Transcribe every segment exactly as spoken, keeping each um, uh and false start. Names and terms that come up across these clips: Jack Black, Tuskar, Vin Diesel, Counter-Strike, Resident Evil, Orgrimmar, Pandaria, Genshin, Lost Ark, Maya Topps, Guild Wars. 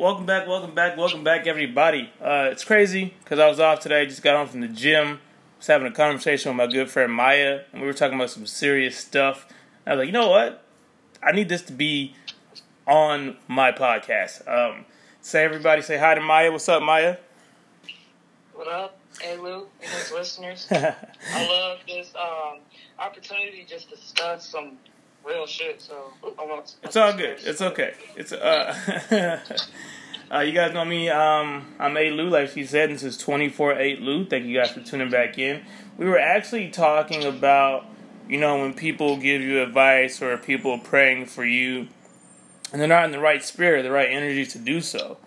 Welcome back, welcome back, welcome back, everybody. Uh, it's crazy because I was off today. Just got home from the gym. Was having a conversation with my good friend Maya, and we were talking about some serious stuff. And I was like, you know what? I need this to be on my podcast. Um, say everybody, say hi to Maya. What's up, Maya? What up? Hey, Lou and his listeners. I love this um, opportunity just to discuss some real shit, so I want it's all good. It's okay. It's uh, uh, you guys know me. Um, I'm A Lou, like she said. This is twenty-four eight Lou. Thank you guys for tuning back in. We were actually talking about, you know, when people give you advice or people praying for you, and they're not in the right spirit, the right energy to do so.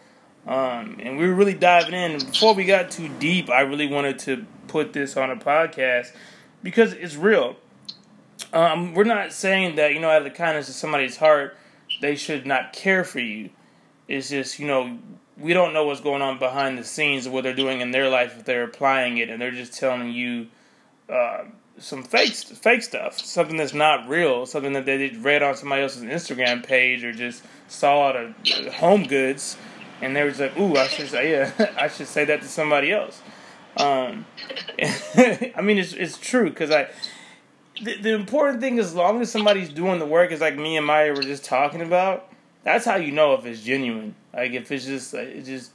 Um, and we were really diving in. Before we got too deep, I really wanted to put this on a podcast because it's real. Um, we're not saying that, you know, out of the kindness of somebody's heart, they should not care for you. It's just, you know, we don't know what's going on behind the scenes of what they're doing in their life if they're applying it, and they're just telling you uh, some fake, fake stuff, something that's not real, something that they read on somebody else's Instagram page or just saw at a, a Home Goods, and they were just like, ooh, I should say, yeah, I should say that to somebody else. Um, I mean, it's it's true because I... The, the important thing, as long as somebody's doing the work, is like me and Maya were just talking about. That's how you know if it's genuine. Like if it's just, like, it just,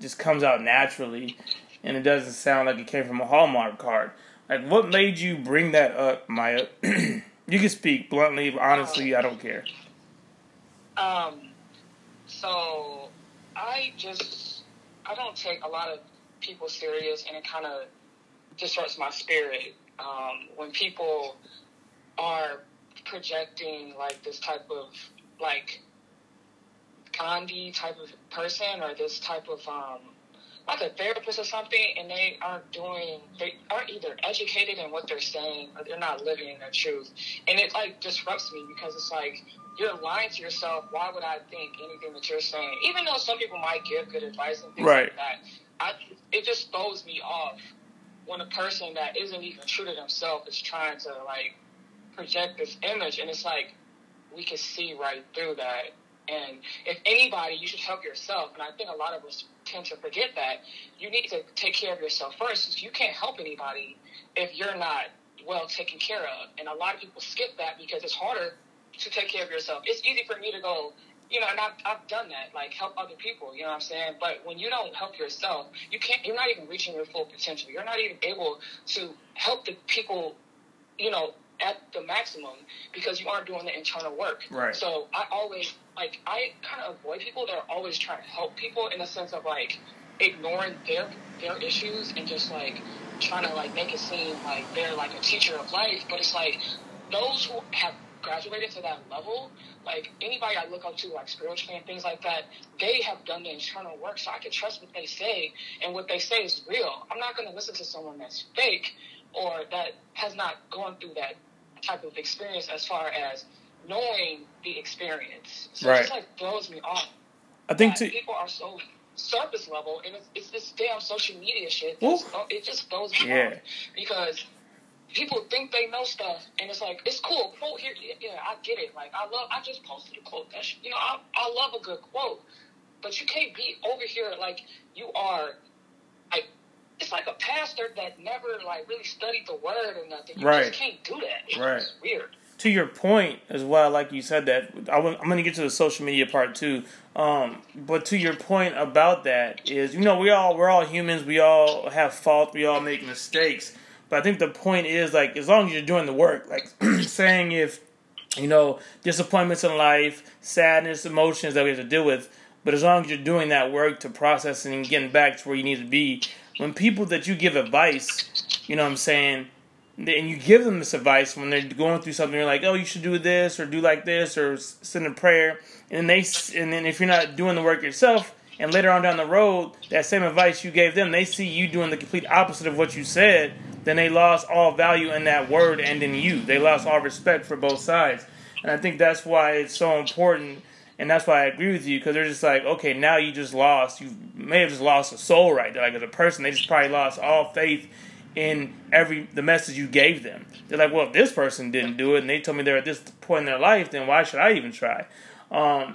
just comes out naturally, and it doesn't sound like it came from a Hallmark card. Like, what made you bring that up, Maya? You can speak bluntly, honestly. I don't care. Um, so I just I don't take a lot of people serious, and it kind of distorts my spirit. Um, when people are projecting, like, this type of, like, Gandhi type of person or this type of, um, like, a therapist or something, and they aren't doing, they aren't either educated in what they're saying or they're not living their truth. And it, like, disrupts me because it's like, you're lying to yourself. Why would I think anything that you're saying? Even though some people might give good advice and things right. like that, I, it just throws me off. When a person that isn't even true to themselves is trying to, like, project this image, and it's like, we can see right through that. And if anybody, you should help yourself. And I think a lot of us tend to forget that. You need to take care of yourself first. You can't help anybody if you're not well taken care of. And a lot of people skip that because it's harder to take care of yourself. It's easy for me to go, you know, and I've, I've done that, like, help other people, you know what I'm saying? But when you don't help yourself, you can't, you're not even reaching your full potential. You're not even able to help the people, you know, at the maximum because you aren't doing the internal work. Right. So I always, like, I kind of avoid people that are always trying to help people in the sense of, like, ignoring their their issues and just, like, trying to, like, make it seem like they're, like, a teacher of life. But it's like those who have graduated to that level, like anybody I look up to, like spiritually and things like that, they have done the internal work, so I can trust what they say, and what they say is real. I'm not going to listen to someone that's fake or that has not gone through that type of experience as far as knowing the experience. So right. It just like blows me off. I think too- people are so surface level, and it's, it's this damn social media shit. That's, it just blows me yeah. off because people think they know stuff, and it's like, it's cool, quote here, yeah, I get it, like, I love, I just posted a quote, that's, you know, I, I love a good quote, but you can't be over here like you are, like, it's like a pastor that never, like, really studied the word or nothing, you right. just can't do that, right. It's weird. To your point as well, like you said that, I'm going to get to the social media part too, um, but to your point about that is, you know, we all, we're all humans, we all have fault, we all make mistakes. But I think the point is, like, as long as you're doing the work, like, saying if, you know, disappointments in life, sadness, emotions that we have to deal with, but as long as you're doing that work to processing and getting back to where you need to be, when people that you give advice, you know what I'm saying, and you give them this advice when they're going through something, you're like, oh, you should do this or do like this or send a prayer, and they, and then if you're not doing the work yourself, and later on down the road, that same advice you gave them, they see you doing the complete opposite of what you said, then they lost all value in that word and in you. They lost all respect for both sides. And I think that's why it's so important, and that's why I agree with you, because they're just like, okay, now you just lost, you may have just lost a soul right there. Like as a person, they just probably lost all faith in every the message you gave them. They're like, well, if this person didn't do it, and they told me they're at this point in their life, then why should I even try? Um,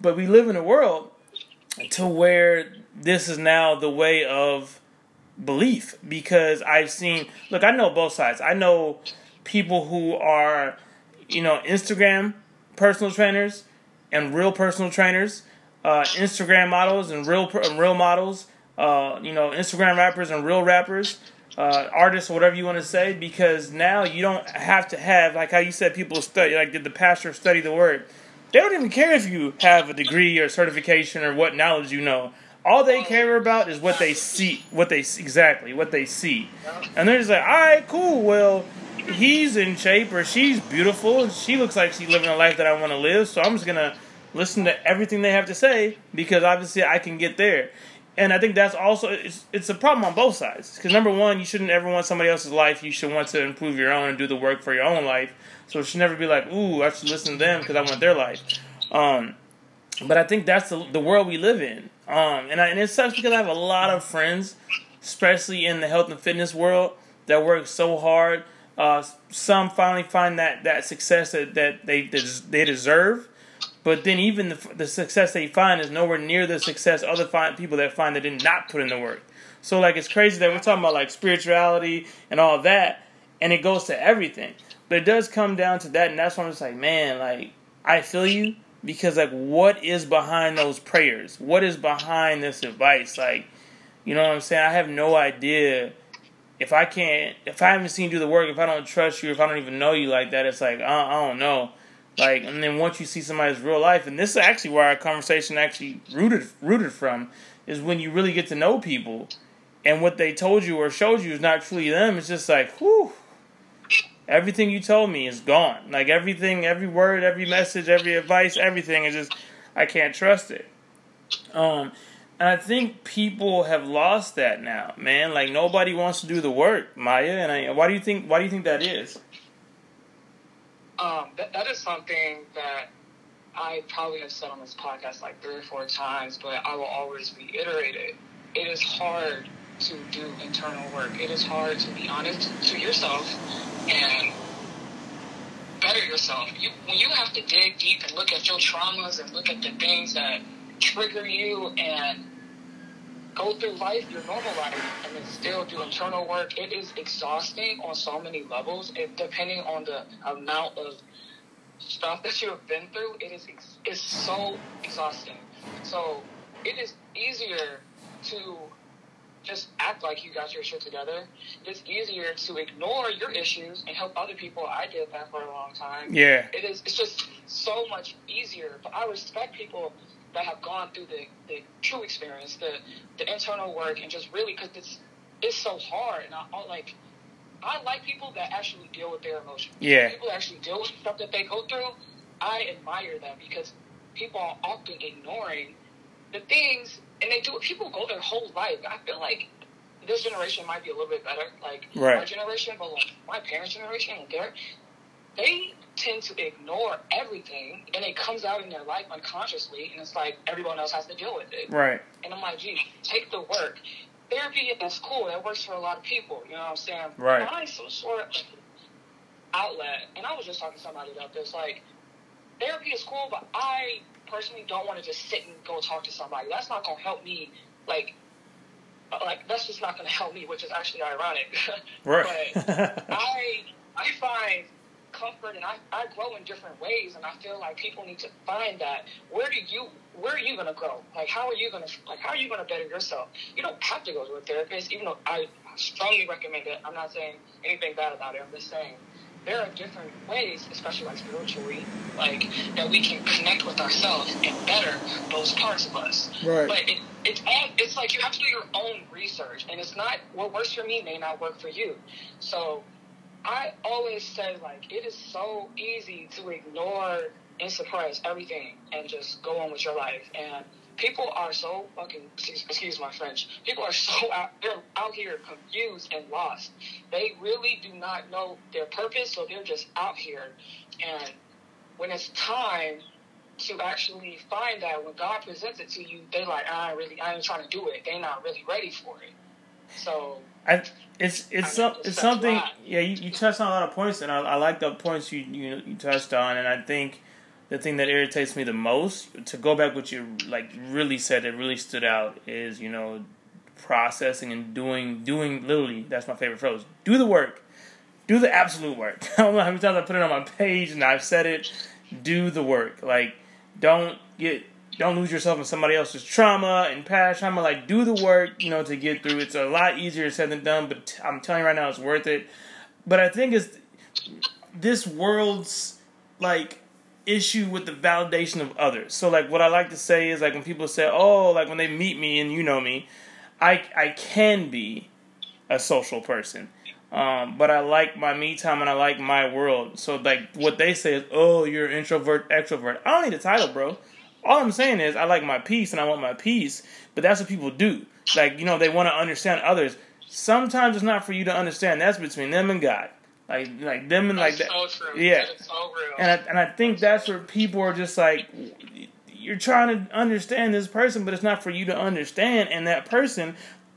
but we live in a world to where this is now the way of belief, because I've seen, look, I know both sides. I know people who are, you know, Instagram personal trainers and real personal trainers, uh, Instagram models and real and real models, uh, you know, Instagram rappers and real rappers, uh, artists, or whatever you want to say, because now you don't have to have, like how you said, people study, like did the pastor study the word? They don't even care if you have a degree or certification or what knowledge you know. All they care about is what they see, what they exactly what they see, and they're just like, all right, cool. Well, he's in shape, or she's beautiful, and she looks like she's living a life that I want to live. So I'm just gonna listen to everything they have to say because obviously I can get there. And I think that's also it's it's a problem on both sides, because number one, you shouldn't ever want somebody else's life. You should want to improve your own and do the work for your own life. So it should never be like, ooh, I should listen to them because I want their life. Um, but I think that's the, the world we live in. Um, and, I, and it sucks because I have a lot of friends, especially in the health and fitness world, that work so hard. Uh, some finally find that, that success that, that they they deserve. But then even the, the success they find is nowhere near the success other find, people that find they did not put in the work. So, like, it's crazy that we're talking about, like, spirituality and all that, and it goes to everything. But it does come down to that, and that's why I'm just like, man, like, I feel you, because, like, what is behind those prayers? What is behind this advice? Like, you know what I'm saying? I have no idea. If I can't, if I haven't seen you do the work, if I don't trust you, if I don't even know you like that, it's like, I, I don't know. Like, and then once you see somebody's real life, and this is actually where our conversation actually rooted rooted from, is when you really get to know people, and what they told you or showed you is not truly them. It's just like, whew. Everything you told me is gone. Like, everything, every word, every message, every advice, everything is just, I can't trust it. Um, and I think people have lost that now, man. Like, nobody wants to do the work, Maya. And I, why do you think? Why do you think that is? Um, that, that is something that I probably have said on this podcast like three or four times, but I will always reiterate it. It is hard to do internal work. It is hard to be honest to yourself and better yourself. You, when you have to dig deep and look at your traumas and look at the things that trigger you and go through life, your normal life, and then still do internal work, it is exhausting on so many levels. It, depending on the amount of stuff that you have been through, it is ex- it's so exhausting. So it is easier to just act like you got your shit together. It's easier to ignore your issues and help other people. I did that for a long time. Yeah. It is, it's just so much easier. But I respect people that have gone through the, the true experience, the, the internal work, and just really, because it's, it's so hard. And I, I like, I like people that actually deal with their emotions. Yeah. People that actually deal with stuff that they go through. I admire them, because people are often ignoring the things, and they do. People go their whole life. I feel like this generation might be a little bit better, like right. our generation, but like my parents' generation, they tend to ignore everything, and it comes out in their life unconsciously, and it's like everyone else has to deal with it. Right. And I'm like, gee, take the work. Therapy, that's cool. That works for a lot of people. You know what I'm saying? Right. Find some sort of outlet. And I was just talking to somebody about this. Like, therapy is cool, but I personally don't want to just sit and go talk to somebody. That's not going to help me. Like, like that's just not going to help me, which is actually ironic. Right. But I, I find comfort, and I, I grow in different ways, and I feel like people need to find that. Where do you, where are you going to grow? Like, how are you going to, like, how are you going to better yourself? You don't have to go to a therapist, even though I strongly recommend it. I'm not saying anything bad about it. I'm just saying there are different ways, especially like spiritually, like that we can connect with ourselves and better those parts of us. Right. But it, it's all, it's like you have to do your own research, and it's not what works for me may not work for you. So I always say, like, it is so easy to ignore and suppress everything and just go on with your life. And people are so fucking, excuse my French, people are so out, they're out here confused and lost. They really do not know their purpose, so they're just out here. And when it's time to actually find that, when God presents it to you, they like, I really, I ain't trying to do it. They not really ready for it. So I, it's it's some, it's something. Yeah, you, you touched on a lot of points, and I, I like the points you, you you touched on, and I think the thing that irritates me the most, to go back what you like really said that really stood out, is, you know, processing and doing, doing literally, that's my favorite phrase. Do the work. Do the absolute work. I don't know how many times I put it on my page and I've said it. Do the work. Like, don't get, don't lose yourself in somebody else's trauma and past trauma. Like, do the work, you know, to get through. It's a lot easier said than done, but I'm telling you right now, it's worth it. But I think it's this world's, like, issue with the validation of others. So, like, what I like to say is, like, when people say, oh, like, when they meet me and you know me, I, I can be a social person. Um, but I like my me time and I like my world. So, like, what they say is, oh, you're introvert, extrovert. I don't need a title, bro. All I'm saying is I like my peace and I want my peace. But that's what people do. Like, you know, they want to understand others. Sometimes it's not for you to understand. That's between them and God. Like, like them and like that. That's so true. Yeah. It's so real. And I, and I think that's where people are just like, you're trying to understand this person, but it's not for you to understand. And that person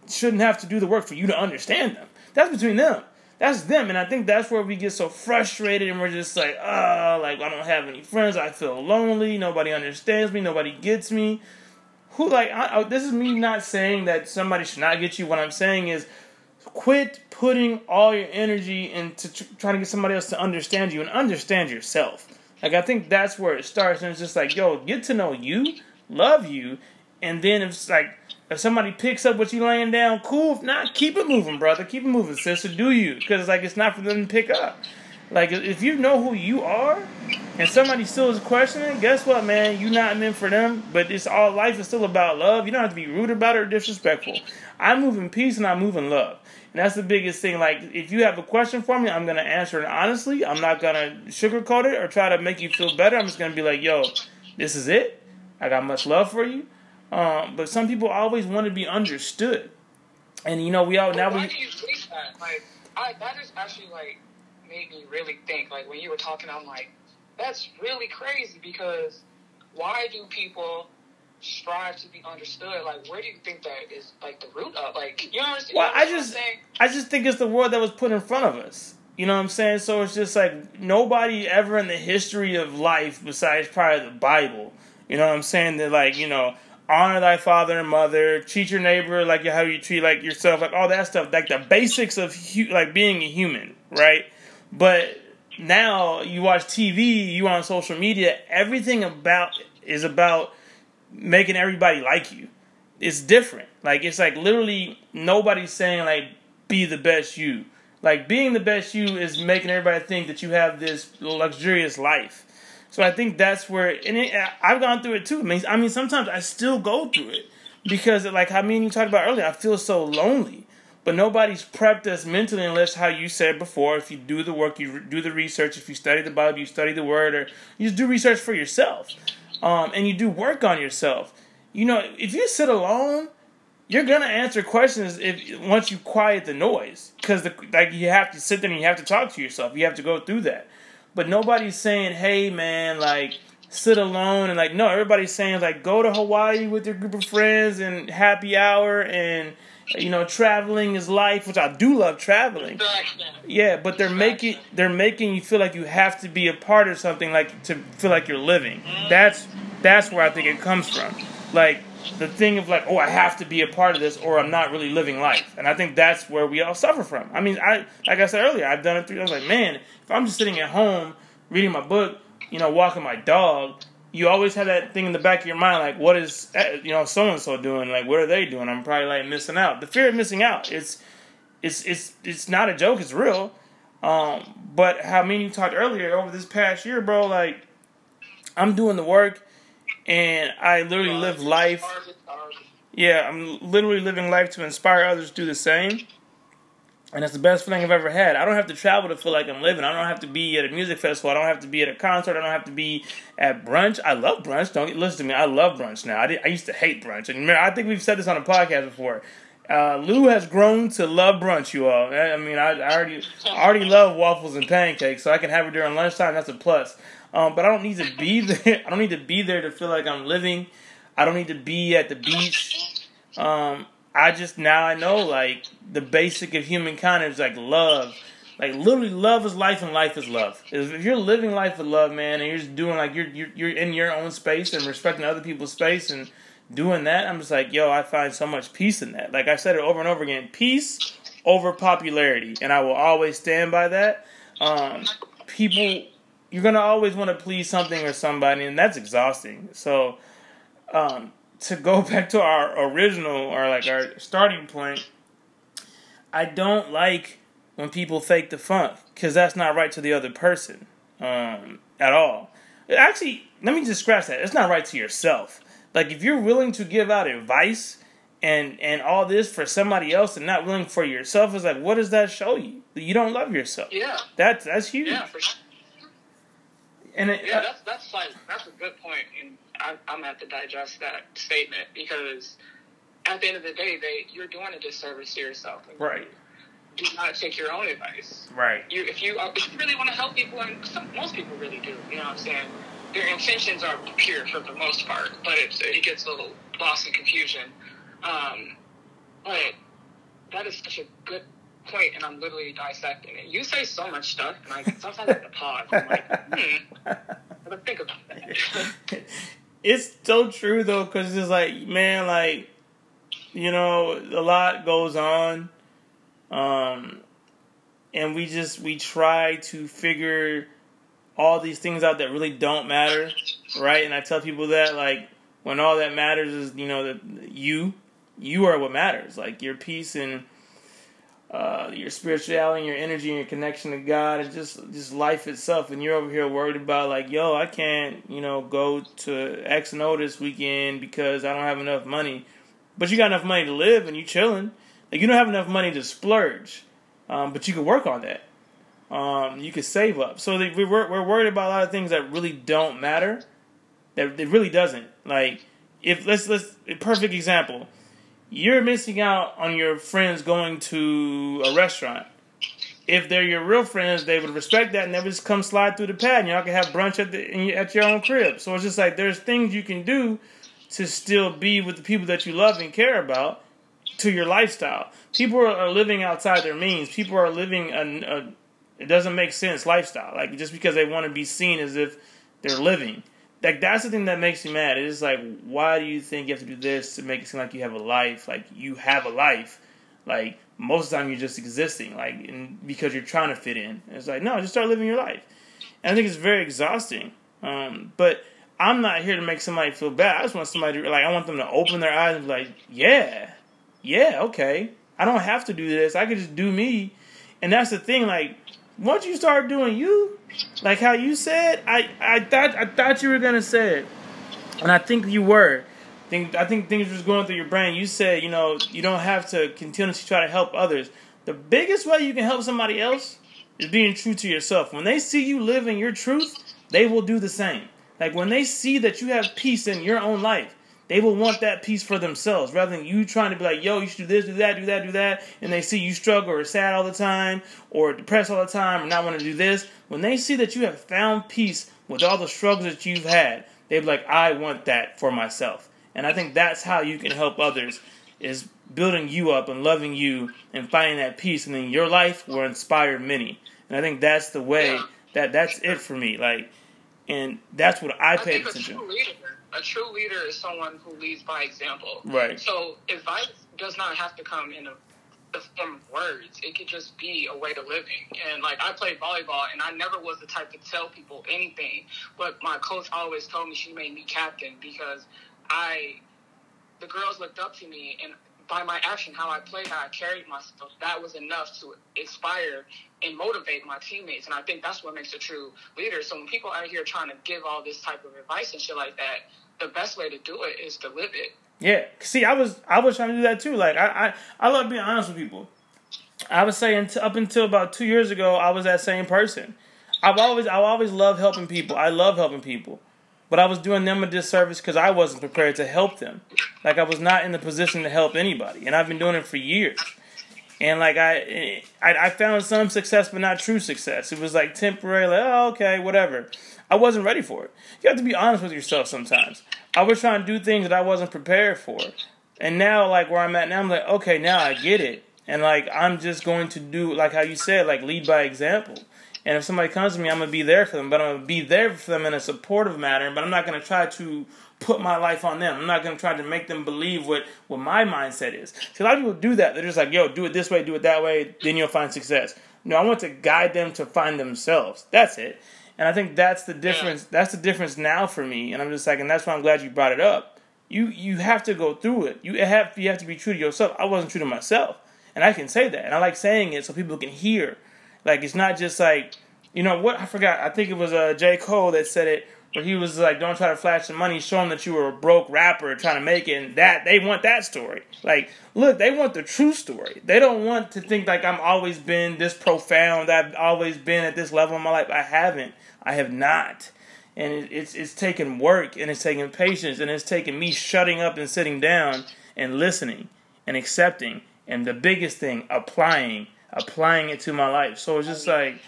shouldn't have to do the work for you to understand them. That's between them. That's them. And I think that's where we get so frustrated and we're just like, oh, like, I don't have any friends. I feel lonely. Nobody understands me. Nobody gets me. Who, like, I, I, this is me not saying that somebody should not get you. What I'm saying is quit putting all your energy into tr- trying to get somebody else to understand you and understand yourself. Like, I think that's where it starts. And it's just like, yo, get to know you, love you. And then it's like, if somebody picks up what you laying down, cool. If not, keep it moving, brother. Keep it moving, sister. Do you? Because, like, it's not for them to pick up. Like, if you know who you are and somebody still is questioning, guess what, man? You're not meant for them. But it's all life is still about love. You don't have to be rude about it or disrespectful. I move in peace and I move in love. And that's the biggest thing. Like, if you have a question for me, I'm going to answer it honestly. I'm not going to sugarcoat it or try to make you feel better. I'm just going to be like, yo, this is it. I got much love for you. Um, but some people always want to be understood, and you know we all but now. Why we, do you think that? Like, I, that is actually like made me really think. Like when you were talking, I'm like, that's really crazy because why do people strive to be understood? Like, where do you think that is? Like the root of like you know what I'm saying? Well, I just I just think it's the world that was put in front of us. You know what I'm saying? So it's just like nobody ever in the history of life, besides probably the Bible. You know what I'm saying? That like you know. Honor thy father and mother, treat your neighbor like how you treat like yourself, like all that stuff, like the basics of hu- like being a human, right? But now you watch T V, you on social media, everything about is about making everybody like you. It's different. Like it's like literally nobody's saying like be the best you. Like being the best you is making everybody think that you have this luxurious life. So I think that's where, and it, I've gone through it too. I mean, sometimes I still go through it because, like, I mean, you talked about earlier, I feel so lonely. But nobody's prepped us mentally unless, how you said before, if you do the work, you do the research. If you study the Bible, you study the Word, or you just do research for yourself, um, and you do work on yourself. You know, if you sit alone, you're gonna answer questions if once you quiet the noise, because the, like you have to sit there and you have to talk to yourself. You have to go through that. But nobody's saying, hey, man, like, sit alone. And, like, no, everybody's saying, like, go to Hawaii with your group of friends and happy hour and, you know, traveling is life, which I do love traveling. Yeah, but they're making they're making you feel like you have to be a part of something, like, to feel like you're living. That's, that's where I think it comes from. Like, the thing of, like, oh, I have to be a part of this or I'm not really living life. And I think that's where we all suffer from. I mean, I like I said earlier, I've done it through. I was like, man, if I'm just sitting at home reading my book, you know, walking my dog, you always have that thing in the back of your mind, like, what is, you know, so-and-so doing? Like, what are they doing? I'm probably, like, missing out. The fear of missing out, it's it's it's it's not a joke. It's real. Um, but how me and you talked earlier over this past year, bro, like, I'm doing the work. And I literally live life, yeah, I'm literally living life to inspire others to do the same. And that's the best feeling I've ever had. I don't have to travel to feel like I'm living. I don't have to be at a music festival. I don't have to be at a concert. I don't have to be at brunch. I love brunch. Don't listen to me. I love brunch now. I, did, I used to hate brunch. And I think we've said this on a podcast before. Uh, Lou has grown to love brunch, you all. I mean, I, I already I already love waffles and pancakes, so I can have it during lunchtime. That's a plus. Um, but I don't need to be there. I don't need to be there to feel like I'm living. I don't need to be at the beach. Um, I just now I know like the basic of humankind is like love, Like, literally, love is life, and life is love. If you're living life with love, man, and you're just doing, like, you're you're, you're in your own space and respecting other people's space and doing that, I'm just like, yo, I find so much peace in that. Like, I said it over and over again, peace over popularity, and I will always stand by that. Um, people, you're going to always want to please something or somebody, and that's exhausting. So, um, to go back to our original, or, like, our starting point, I don't like when people fake the funk, because that's not right to the other person um, at all. Actually, let me just scratch that. It's not right to yourself. Like, if you're willing to give out advice and and all this for somebody else and not willing for yourself, it's like, what does that show you? You don't love yourself. Yeah. That's, that's huge. Yeah, for sure. And it, yeah, that's, that's, like, that's a good point, and I, I'm going to have to digest that statement, because at the end of the day, they you're doing a disservice to yourself. Right. Do not take your own advice. Right. You, if you if you really want to help people, and some, most people really do, you know what I'm saying? Their intentions are pure for the most part, but it's, it gets a little lost in confusion. Um, but that is such a good point, and I'm literally dissecting it. You say so much stuff, and I sometimes I have to pause. I'm like, hmm, I have to think about that. It's so true, though, because it's like, man, like, you know, a lot goes on. Um, and we just, we try to figure all these things out that really don't matter, right? And I tell people that, like, when all that matters is, you know, that you, you are what matters. Like, your peace and, uh, your spirituality and your energy and your connection to God and just, just life itself. And you're over here worried about, like, yo, I can't, you know, go to X and O this weekend because I don't have enough money. But you got enough money to live and you chilling. Like, you don't have enough money to splurge, um, but you can work on that. Um, you can save up. So they, we're, we're worried about a lot of things that really don't matter. That it really doesn't. Like, if let's let's a perfect example, you're missing out on your friends going to a restaurant. If they're your real friends, they would respect that and they would just come slide through the pad and y'all can have brunch at the at your own crib. So it's just like there's things you can do to still be with the people that you love and care about. To your lifestyle. People are living outside their means. People are living a, a it doesn't make sense lifestyle. Like, just because they want to be seen as if they're living. Like, that's the thing that makes me mad. It's like, why do you think you have to do this to make it seem like you have a life? Like, you have a life. Like, most of the time you're just existing. Like, and because you're trying to fit in. It's like, no, just start living your life. And I think it's very exhausting. Um, but I'm not here to make somebody feel bad. I just want somebody to, like, I want them to open their eyes and be like, yeah. Yeah, okay, I don't have to do this. I could just do me. And that's the thing, like, once you start doing you, like how you said, I, I thought I thought you were going to say it. And I think you were. I think, I think things were just going through your brain. You said, you know, you don't have to continuously try to help others. The biggest way you can help somebody else is being true to yourself. When they see you living your truth, they will do the same. Like, when they see that you have peace in your own life, they will want that peace for themselves rather than you trying to be like, yo, you should do this, do that, do that, do that. And they see you struggle or sad all the time or depressed all the time or not want to do this. When they see that you have found peace with all the struggles that you've had, they'll be like, I want that for myself. And I think that's how you can help others is building you up and loving you and finding that peace. And then your life will inspire many. And I think that's the way that that's it for me. Like, and that's what I paid attention to. A true leader is someone who leads by example. Right. So advice does not have to come in a, a form of words. It could just be a way of living. And, like, I played volleyball, and I never was the type to tell people anything. But my coach always told me she made me captain because I, the girls looked up to me, and by my action, how I played, how I carried myself, that was enough to inspire and motivate my teammates. And I think that's what makes a true leader. So when people out here trying to give all this type of advice and shit like that, the best way to do it is to live it. Yeah. See, I was I was trying to do that too. Like, I, I, I love being honest with people. I would say until, up until about two years ago, I was that same person. I've always I always loved helping people. I love helping people. But I was doing them a disservice because I wasn't prepared to help them. Like, I was not in the position to help anybody. And I've been doing it for years. And, like, I I, I found some success, but not true success. It was, like, temporary, like, oh, okay, whatever. I wasn't ready for it. You have to be honest with yourself sometimes. I was trying to do things that I wasn't prepared for. And now, like, where I'm at now, I'm like, okay, now I get it. And, like, I'm just going to do, like how you said, like, lead by example. And if somebody comes to me, I'm going to be there for them. But I'm going to be there for them in a supportive manner. But I'm not going to try to put my life on them. I'm not going to try to make them believe what, what my mindset is. See, a lot of people do that. They're just like, yo, do it this way, do it that way, then you'll find success. No, I want to guide them to find themselves. That's it. And I think that's the difference. That's the difference now for me. And I'm just like, and that's why I'm glad you brought it up. You you have to go through it. You have you have to be true to yourself. I wasn't true to myself. And I can say that. And I like saying it so people can hear. Like, it's not just like, you know what? I forgot. I think it was uh, J. Cole that said it, where he was like, don't try to flash the money. Show them that you were a broke rapper trying to make it. And that, they want that story. Like, look, they want the true story. They don't want to think like I've always been this profound. I've always been at this level in my life. I haven't. I have not. And it, it's it's taken work, and it's taken patience, and it's taken me shutting up and sitting down and listening and accepting. And the biggest thing, applying. Applying it to my life. So it's just like,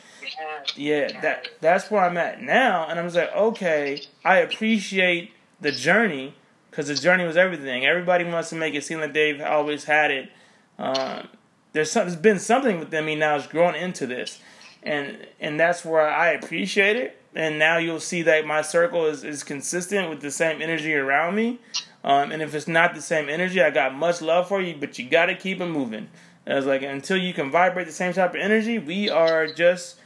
yeah, that that's where I'm at now. And I'm just like, okay, I appreciate the journey, because the journey was everything. Everybody wants to make it seem like they've always had it. Um, there's, some, there's been something within me now that's grown into this. And and that's where I appreciate it. And now you'll see that my circle is, is consistent with the same energy around me. Um, and if it's not the same energy, I got much love for you, but you got to keep it moving. I was like, until you can vibrate the same type of energy, we are just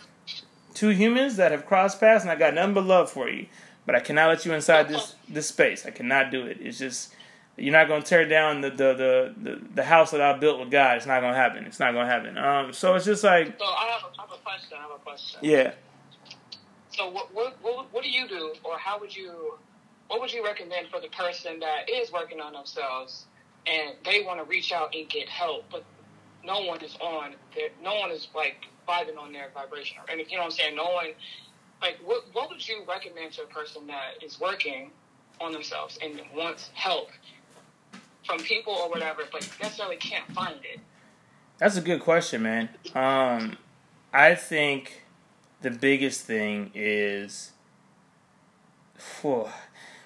two humans that have crossed paths, and I got nothing but love for you. But I cannot let you inside this, this space. I cannot do it. It's just, you're not going to tear down the, the, the, the, the house that I built with God. It's not going to happen. It's not going to happen. Um, so it's just like... So I have a, I have a question. I have a question. Yeah. So what, what, what, what do you do, or how would you... What would you recommend for the person that is working on themselves, and they want to reach out and get help, but... No one is on, no one is, like, vibing on their vibration. And, you know what I'm saying? No one, like, what what would you recommend to a person that is working on themselves and wants help from people or whatever, but necessarily can't find it? That's a good question, man. Um, I think the biggest thing is, whew,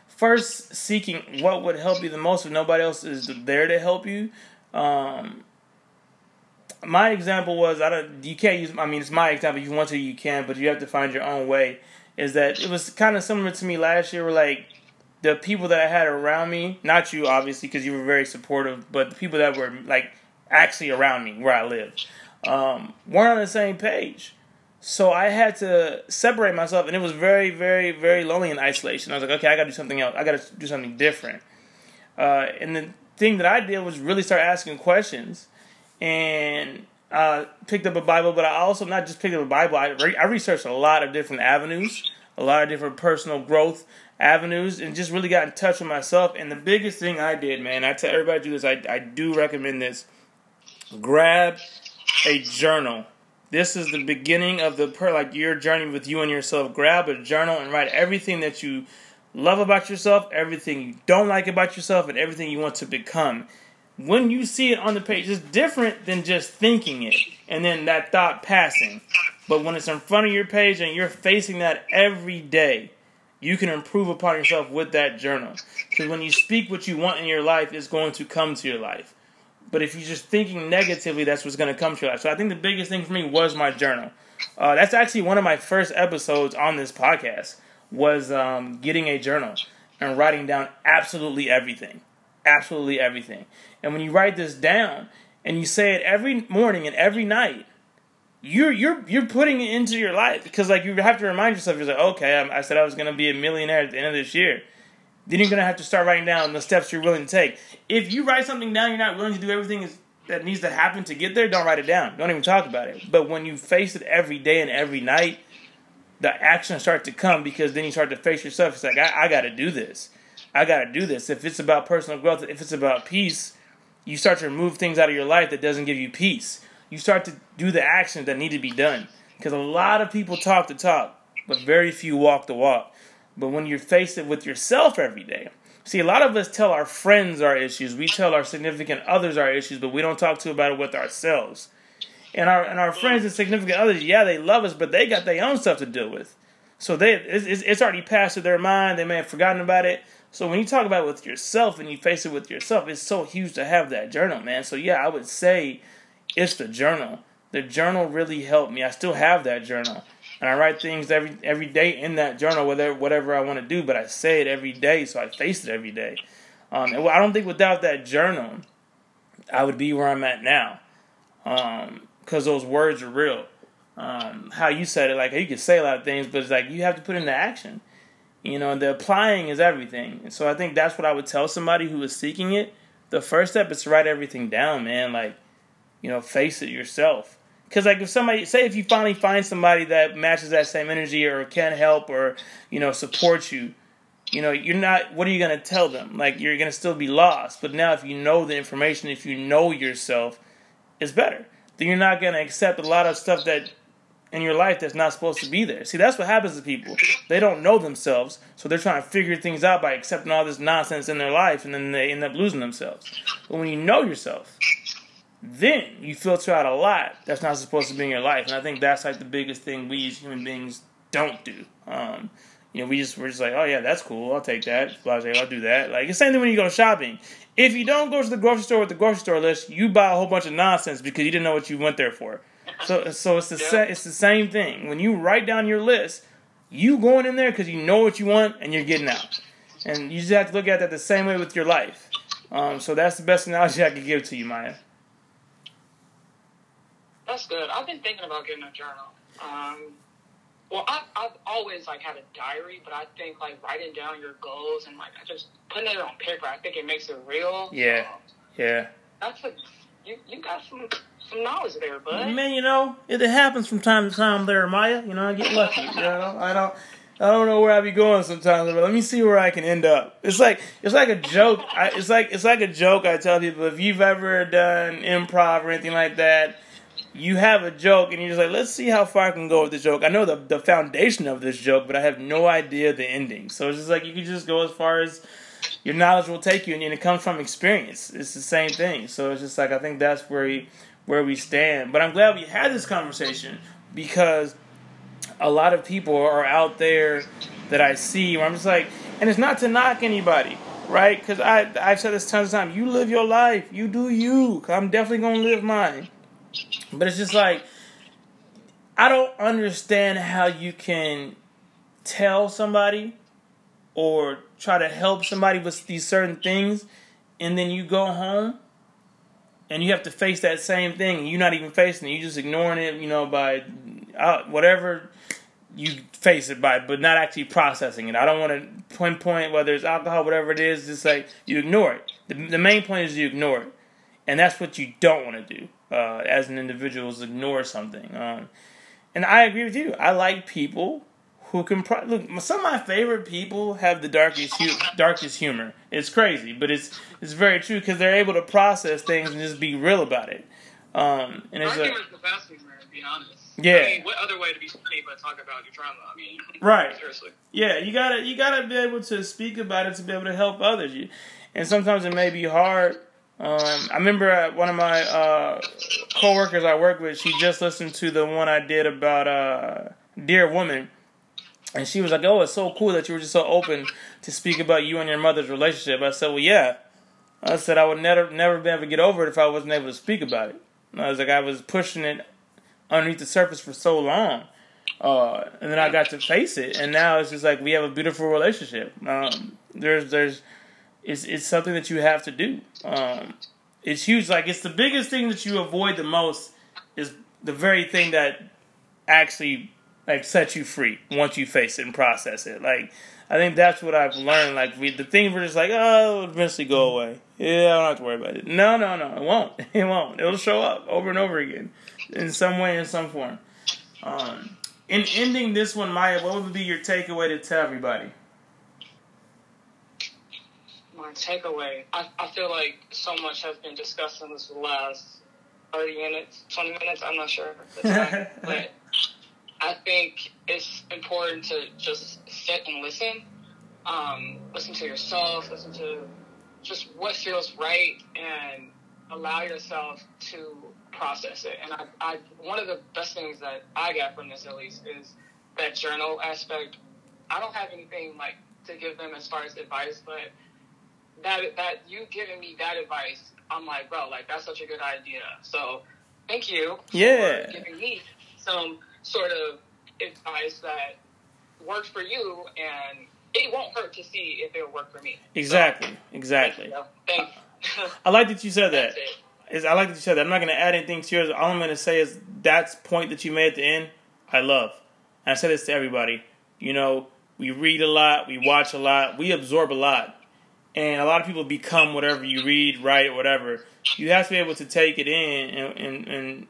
first, seeking what would help you the most if nobody else is there to help you. Um... My example was, I don't, you can't use, I mean, it's my example, if you want to, you can, but you have to find your own way, is that it was kind of similar to me last year, where, like, the people that I had around me, not you, obviously, because you were very supportive, but the people that were, like, actually around me, where I lived, um, weren't on the same page, so I had to separate myself, and it was very, very, very lonely in isolation. I was like, okay, I gotta do something else, I gotta do something different, uh, and the thing that I did was really start asking questions. And uh, picked up a Bible, but I also not just picked up a Bible. I, re- I researched a lot of different avenues, a lot of different personal growth avenues, and just really got in touch with myself. And the biggest thing I did, man, I tell everybody to do this. I, I do recommend this. Grab a journal. This is the beginning of the per- like your journey with you and yourself. Grab a journal and write everything that you love about yourself, everything you don't like about yourself, and everything you want to become. When you see it on the page, it's different than just thinking it and then that thought passing. But when it's in front of your page and you're facing that every day, you can improve upon yourself with that journal. Because when you speak what you want in your life, it's going to come to your life. But if you're just thinking negatively, that's what's going to come to your life. So I think the biggest thing for me was my journal. Uh, that's actually one of my first episodes on this podcast, was um, getting a journal and writing down absolutely everything. Absolutely everything. And when you write this down and you say it every morning and every night, you're you're you're putting it into your life, because like you have to remind yourself, you're like, okay, I, I said I was going to be a millionaire at the end of this year. Then you're going to have to start writing down the steps you're willing to take. If you write something down, you're not willing to do everything that needs to happen to get there, don't write it down. Don't even talk about it. But when you face it every day and every night, the actions start to come, because then you start to face yourself. It's like, I, I got to do this. I got to do this. If it's about personal growth, if it's about peace, you start to remove things out of your life that doesn't give you peace. You start to do the actions that need to be done. Because a lot of people talk the talk, but very few walk the walk. But when you're faced with yourself every day, see, a lot of us tell our friends our issues. We tell our significant others our issues, but we don't talk to about it with ourselves. And our and our friends and significant others, yeah, they love us, but they got their own stuff to deal with. So they it's, it's already passed through their mind. They may have forgotten about it. So when you talk about it with yourself and you face it with yourself, it's so huge to have that journal, man. So yeah, I would say it's the journal. The journal really helped me. I still have that journal. And I write things every every day in that journal, whether whatever I want to do, but I say it every day, so I face it every day. Um, and I don't think without that journal, I would be where I'm at now. Um, because those words are real. Um, how you said it, like, you can say a lot of things, but it's like you have to put into action. You know, the applying is everything. And so I think that's what I would tell somebody who is seeking it. The first step is to write everything down, man. Like, you know, face it yourself. Because, like, if somebody, say if you finally find somebody that matches that same energy or can help or, you know, support you, you know, you're not, what are you going to tell them? Like, you're going to still be lost. But now if you know the information, if you know yourself, it's better. Then you're not going to accept a lot of stuff that in your life that's not supposed to be there. See, that's what happens to people. They don't know themselves, so they're trying to figure things out by accepting all this nonsense in their life, and then they end up losing themselves. But when you know yourself, then you filter out a lot that's not supposed to be in your life. And I think that's like the biggest thing we as human beings don't do. Um, you know, we just, we're just like, oh yeah, that's cool. I'll take that. I'll do that. Like, it's the same thing when you go shopping. If you don't go to the grocery store with the grocery store list, you buy a whole bunch of nonsense because you didn't know what you went there for. So, so it's the yeah. sa- it's the same thing. When you write down your list, you going in there because you know what you want and you're getting out. And you just have to look at that the same way with your life. Um, so that's the best analogy I could give to you, Maya. That's good. I've been thinking about getting a journal. Um, well, I, I've always, like, had a diary, but I think, like, writing down your goals and, like, I just putting it on paper, I think it makes it real. Yeah, um, yeah. That's a, you, you got some, some knowledge there, bud. Man, you know, it happens from time to time there, Maya. You know, I get lucky. You know, I don't... I don't know where I be going sometimes, but let me see where I can end up. It's like it's like a joke. I, it's like it's like a joke. I tell people, if you've ever done improv or anything like that, you have a joke, and you're just like, let's see how far I can go with this joke. I know the the foundation of this joke, but I have no idea the ending. So it's just like you can just go as far as your knowledge will take you, and it comes from experience. It's the same thing. So it's just like, I think that's where we, where we stand. But I'm glad we had this conversation, because a lot of people are out there that I see where I'm just like, and it's not to knock anybody, right? Because I've said this tons of times. You live your life. You do you. Cause I'm definitely going to live mine. But it's just like, I don't understand how you can tell somebody or try to help somebody with these certain things, and then you go home and you have to face that same thing. And you're not even facing it. You're just ignoring it, you know, by whatever you face it by, but not actually processing it. I don't want to pinpoint whether it's alcohol, whatever it is. Just like, you ignore it. The, the main point is you ignore it. And that's what you don't want to do uh, as an individual, is ignore something. Um, and I agree with you. I like people who can... Pro- Look, some of my favorite people have the darkest hu- darkest humor. It's crazy, but it's it's very true, because they're able to process things and just be real about it. Um, and it's Dark humor is the best humor, to be honest. Yeah. I mean, what other way to be funny but talk about your trauma? I mean, right. Seriously. Yeah, you gotta you gotta be able to speak about it to be able to help others. You, and sometimes it may be hard. Um, I remember one of my uh, coworkers I work with, she just listened to the one I did about uh, Dear Woman, and she was like, "Oh, it's so cool that you were just so open to speak about you and your mother's relationship." I said, "Well, yeah." I said, "I would never, never be able to get over it if I wasn't able to speak about it." And I was like, I was pushing it underneath the surface for so long, uh, and then I got to face it, and now it's just like we have a beautiful relationship. Um, there's, there's, it's, it's something that you have to do. Um, it's huge. Like, it's the biggest thing that you avoid the most is the very thing that actually, like, sets you free once you face it and process it. Like, I think that's what I've learned. Like, we, the things we're just like, oh, it'll eventually go away. Yeah, I don't have to worry about it. No, no, no, it won't. It won't. It'll show up over and over again in some way, in some form. Um, in ending this one, Maya, what would be your takeaway to tell everybody? My takeaway, I, I feel like so much has been discussed in this last thirty minutes, twenty minutes, I'm not sure. Time, but I think it's important to just sit and listen. Um, listen to yourself, listen to just what feels right, and allow yourself to process it. And I, I, one of the best things that I got from this, at least, is that journal aspect. I don't have anything, like, to give them as far as advice, but that that you giving me that advice, I'm like, bro, like, that's such a good idea. So thank you yeah. for giving me some sort of advice that works for you, and it won't hurt to see if it'll work for me. Exactly, so, exactly. Thank you. Thank you. I like that you said that. Is I like that you said that. I'm not going to add anything to yours. All I'm going to say is that point that you made at the end, I love. And I say this to everybody. You know, we read a lot, we watch a lot, we absorb a lot. And a lot of people become whatever you read, write, whatever. You have to be able to take it in and, and, and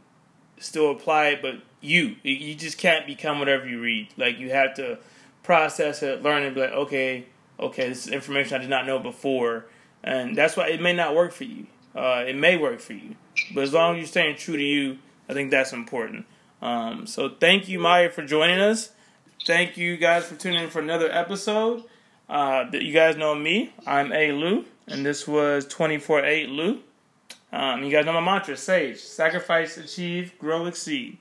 still apply it, but you. You just can't become whatever you read. Like, you have to process it, learn it, be like, okay, okay, this is information I did not know before. And that's why it may not work for you. Uh, it may work for you. But as long as you're staying true to you, I think that's important. Um, so thank you, Maya, for joining us. Thank you guys for tuning in for another episode. Uh, you guys know me. I'm A. Lou, and this was twenty-four eight Lou. Um, you guys know my mantra, SAGE. Sacrifice, achieve, grow, exceed.